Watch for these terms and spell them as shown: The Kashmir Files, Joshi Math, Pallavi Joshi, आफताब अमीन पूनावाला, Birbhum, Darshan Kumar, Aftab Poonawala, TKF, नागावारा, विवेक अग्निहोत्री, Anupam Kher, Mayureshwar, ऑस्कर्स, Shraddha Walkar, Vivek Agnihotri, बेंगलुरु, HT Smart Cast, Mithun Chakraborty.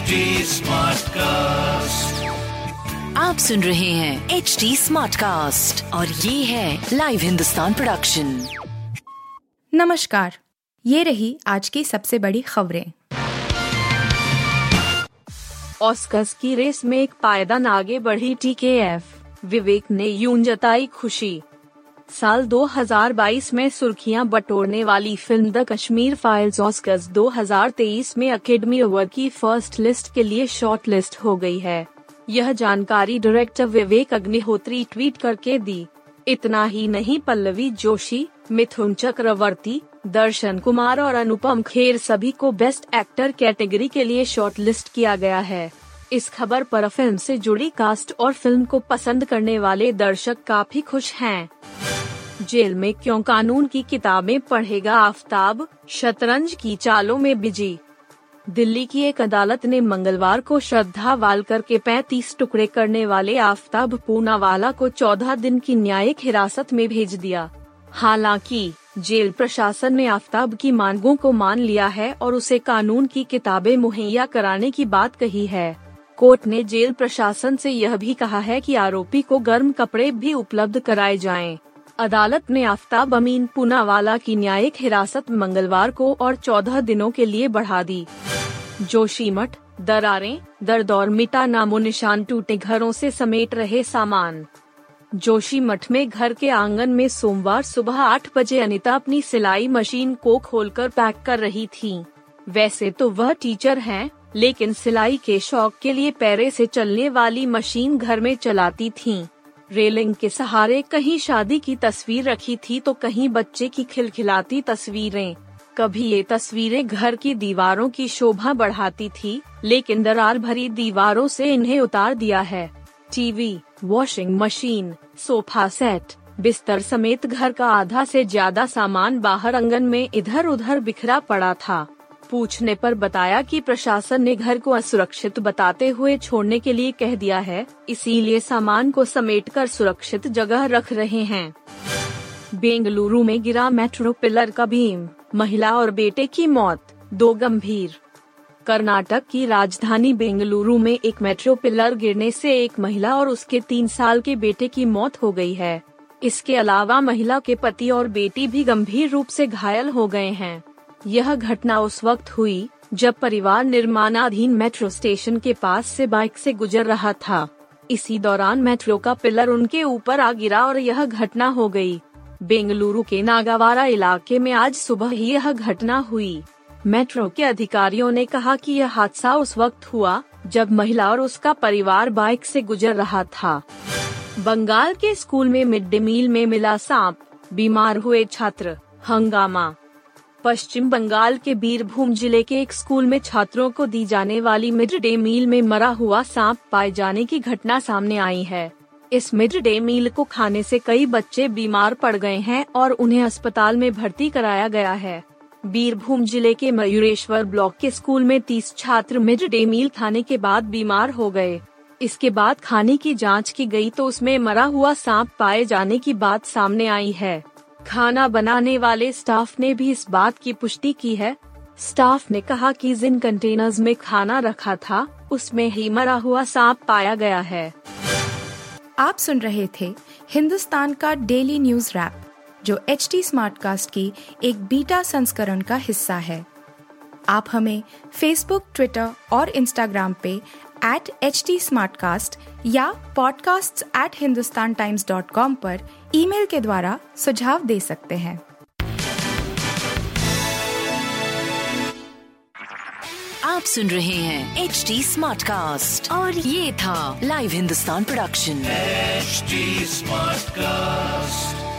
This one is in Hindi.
HT smart cast. आप सुन रहे हैं HT स्मार्ट कास्ट और ये है लाइव हिंदुस्तान प्रोडक्शन। नमस्कार, ये रही आज की सबसे बड़ी खबरें। ऑस्कर्स की रेस में एक पायदान आगे बढ़ी TKF, विवेक ने यूं जताई खुशी। साल 2022 में सुर्खियां बटोरने वाली film the Kashmir files ऑस्कर्स 2023 में अकेडमी अवार्ड की फर्स्ट लिस्ट के लिए शॉर्टलिस्ट हो गई है। यह जानकारी डायरेक्टर विवेक अग्निहोत्री ट्वीट करके दी। इतना ही नहीं, पल्लवी जोशी, मिथुन चक्रवर्ती, दर्शन कुमार और अनुपम खेर सभी को बेस्ट एक्टर कैटेगरी के लिए शॉर्टलिस्ट किया गया है। इस खबर पर फिल्म से जुड़ी कास्ट और फिल्म को पसंद करने वाले दर्शक काफी खुश हैं। जेल में क्यों कानून की किताबें पढ़ेगा आफताब, शतरंज की चालों में बिजी। दिल्ली की एक अदालत ने मंगलवार को श्रद्धा वालकर के 35 टुकड़े करने वाले आफताब पूनावाला को 14 दिन की न्यायिक हिरासत में भेज दिया। हालांकि जेल प्रशासन ने आफताब की मांगों को मान लिया है और उसे कानून की किताबें मुहैया कराने की बात कही है। कोर्ट ने जेल प्रशासन से यह भी कहा है कि आरोपी को गर्म कपड़े भी उपलब्ध कराए जाएं। अदालत ने आफताब अमीन पूनावाला की न्यायिक हिरासत मंगलवार को और 14 दिनों के लिए बढ़ा दी। जोशी मठ, दरारें, दर्द और मिटा नामो निशान, टूटे घरों से समेट रहे सामान। जोशी मठ में घर के आंगन में सोमवार सुबह 8 बजे अनिता अपनी सिलाई मशीन को खोलकर पैक कर रही थीं। वैसे तो वह टीचर हैं, लेकिन सिलाई के शौक के लिए पैरे से चलने वाली मशीन घर में चलाती थीं। रेलिंग के सहारे कहीं शादी की तस्वीर रखी थी तो कहीं बच्चे की खिलखिलाती तस्वीरें। कभी ये तस्वीरें घर की दीवारों की शोभा बढ़ाती थी, लेकिन दरार भरी दीवारों से इन्हें उतार दिया है। TV, washing machine, sofa set, बिस्तर समेत घर का आधा से ज्यादा सामान बाहर आंगन में इधर उधर बिखरा पड़ा था। पूछने पर बताया कि प्रशासन ने घर को असुरक्षित बताते हुए छोड़ने के लिए कह दिया है, इसीलिए सामान को समेटकर सुरक्षित जगह रख रहे हैं। बेंगलुरु में गिरा मेट्रो पिलर का बीम, महिला और बेटे की मौत, 2 गंभीर। कर्नाटक की राजधानी बेंगलुरु में एक मेट्रो पिलर गिरने से एक महिला और उसके 3 साल के बेटे की मौत हो गई है। इसके अलावा महिला के पति और बेटी भी गंभीर रूप से घायल हो गए हैं। यह घटना उस वक्त हुई जब परिवार निर्माणाधीन मेट्रो स्टेशन के पास से बाइक से गुजर रहा था। इसी दौरान मेट्रो का पिलर उनके ऊपर आ गिरा और यह घटना हो गई। बेंगलुरु के नागावारा इलाके में आज सुबह ही यह घटना हुई। मेट्रो के अधिकारियों ने कहा कि यह हादसा उस वक्त हुआ जब महिला और उसका परिवार बाइक से गुजर रहा था। बंगाल के स्कूल में मिड डे मील में मिला सांप, बीमार हुए छात्र, हंगामा। पश्चिम बंगाल के बीरभूम जिले के एक स्कूल में छात्रों को दी जाने वाली मिड डे मील में मरा हुआ सांप पाए जाने की घटना सामने आई है। इस मिड डे मील को खाने से कई बच्चे बीमार पड़ गए हैं और उन्हें अस्पताल में भर्ती कराया गया है। बीरभूम जिले के मयूरेश्वर ब्लॉक के स्कूल में 30 छात्र मिड डे मील खाने के बाद बीमार हो गए। इसके बाद खाने की जाँच की गयी तो उसमें मरा हुआ सांप पाए जाने की बात सामने आई है। खाना बनाने वाले स्टाफ ने भी इस बात की पुष्टि की है। स्टाफ ने कहा कि जिन कंटेनर्स में खाना रखा था उसमें ही मरा हुआ सांप पाया गया है। आप सुन रहे थे हिंदुस्तान का डेली न्यूज रैप, जो HT स्मार्ट कास्ट की एक बीटा संस्करण का हिस्सा है। आप हमें फेसबुक, ट्विटर और इंस्टाग्राम पे @HT Smartcast या podcasts@hindustantimes.com पर ईमेल के द्वारा सुझाव दे सकते हैं। आप सुन रहे हैं HT Smartcast और ये था live Hindustan production. HT Smartcast।